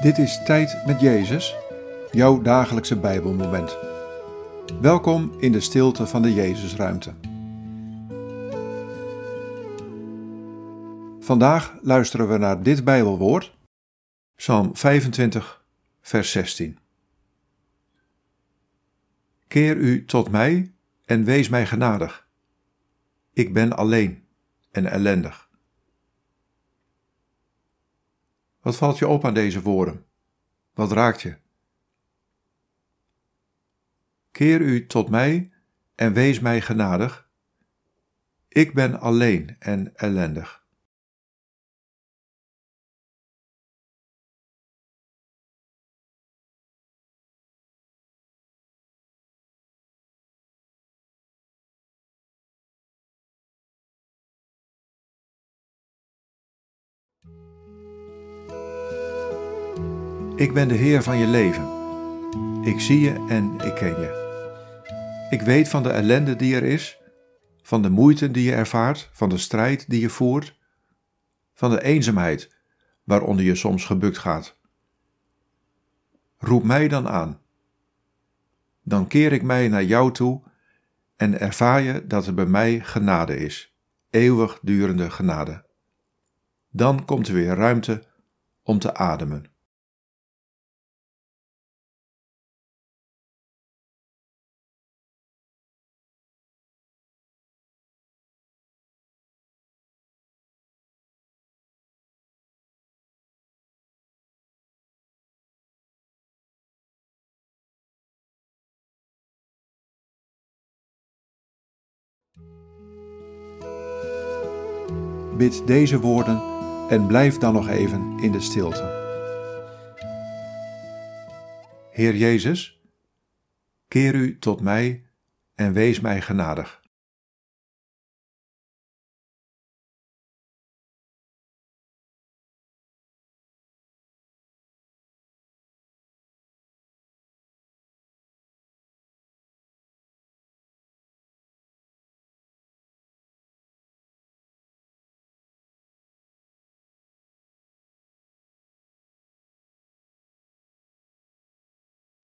Dit is Tijd met Jezus, jouw dagelijkse Bijbelmoment. Welkom in de stilte van de Jezusruimte. Vandaag luisteren we naar dit Bijbelwoord, Psalm 25, vers 16. Keer u tot mij en wees mij genadig. Ik ben alleen en ellendig. Wat valt je op aan deze woorden? Wat raakt je? Keer u tot mij en wees mij genadig. Ik ben alleen en ellendig. Ik ben de Heer van je leven. Ik zie je en ik ken je. Ik weet van de ellende die er is, van de moeite die je ervaart, van de strijd die je voert, van de eenzaamheid waaronder je soms gebukt gaat. Roep mij dan aan. Dan keer ik mij naar jou toe en ervaar je dat er bij mij genade is, eeuwigdurende genade. Dan komt er weer ruimte om te ademen. Bid deze woorden en blijf dan nog even in de stilte. Heer Jezus, keer u tot mij en wees mij genadig.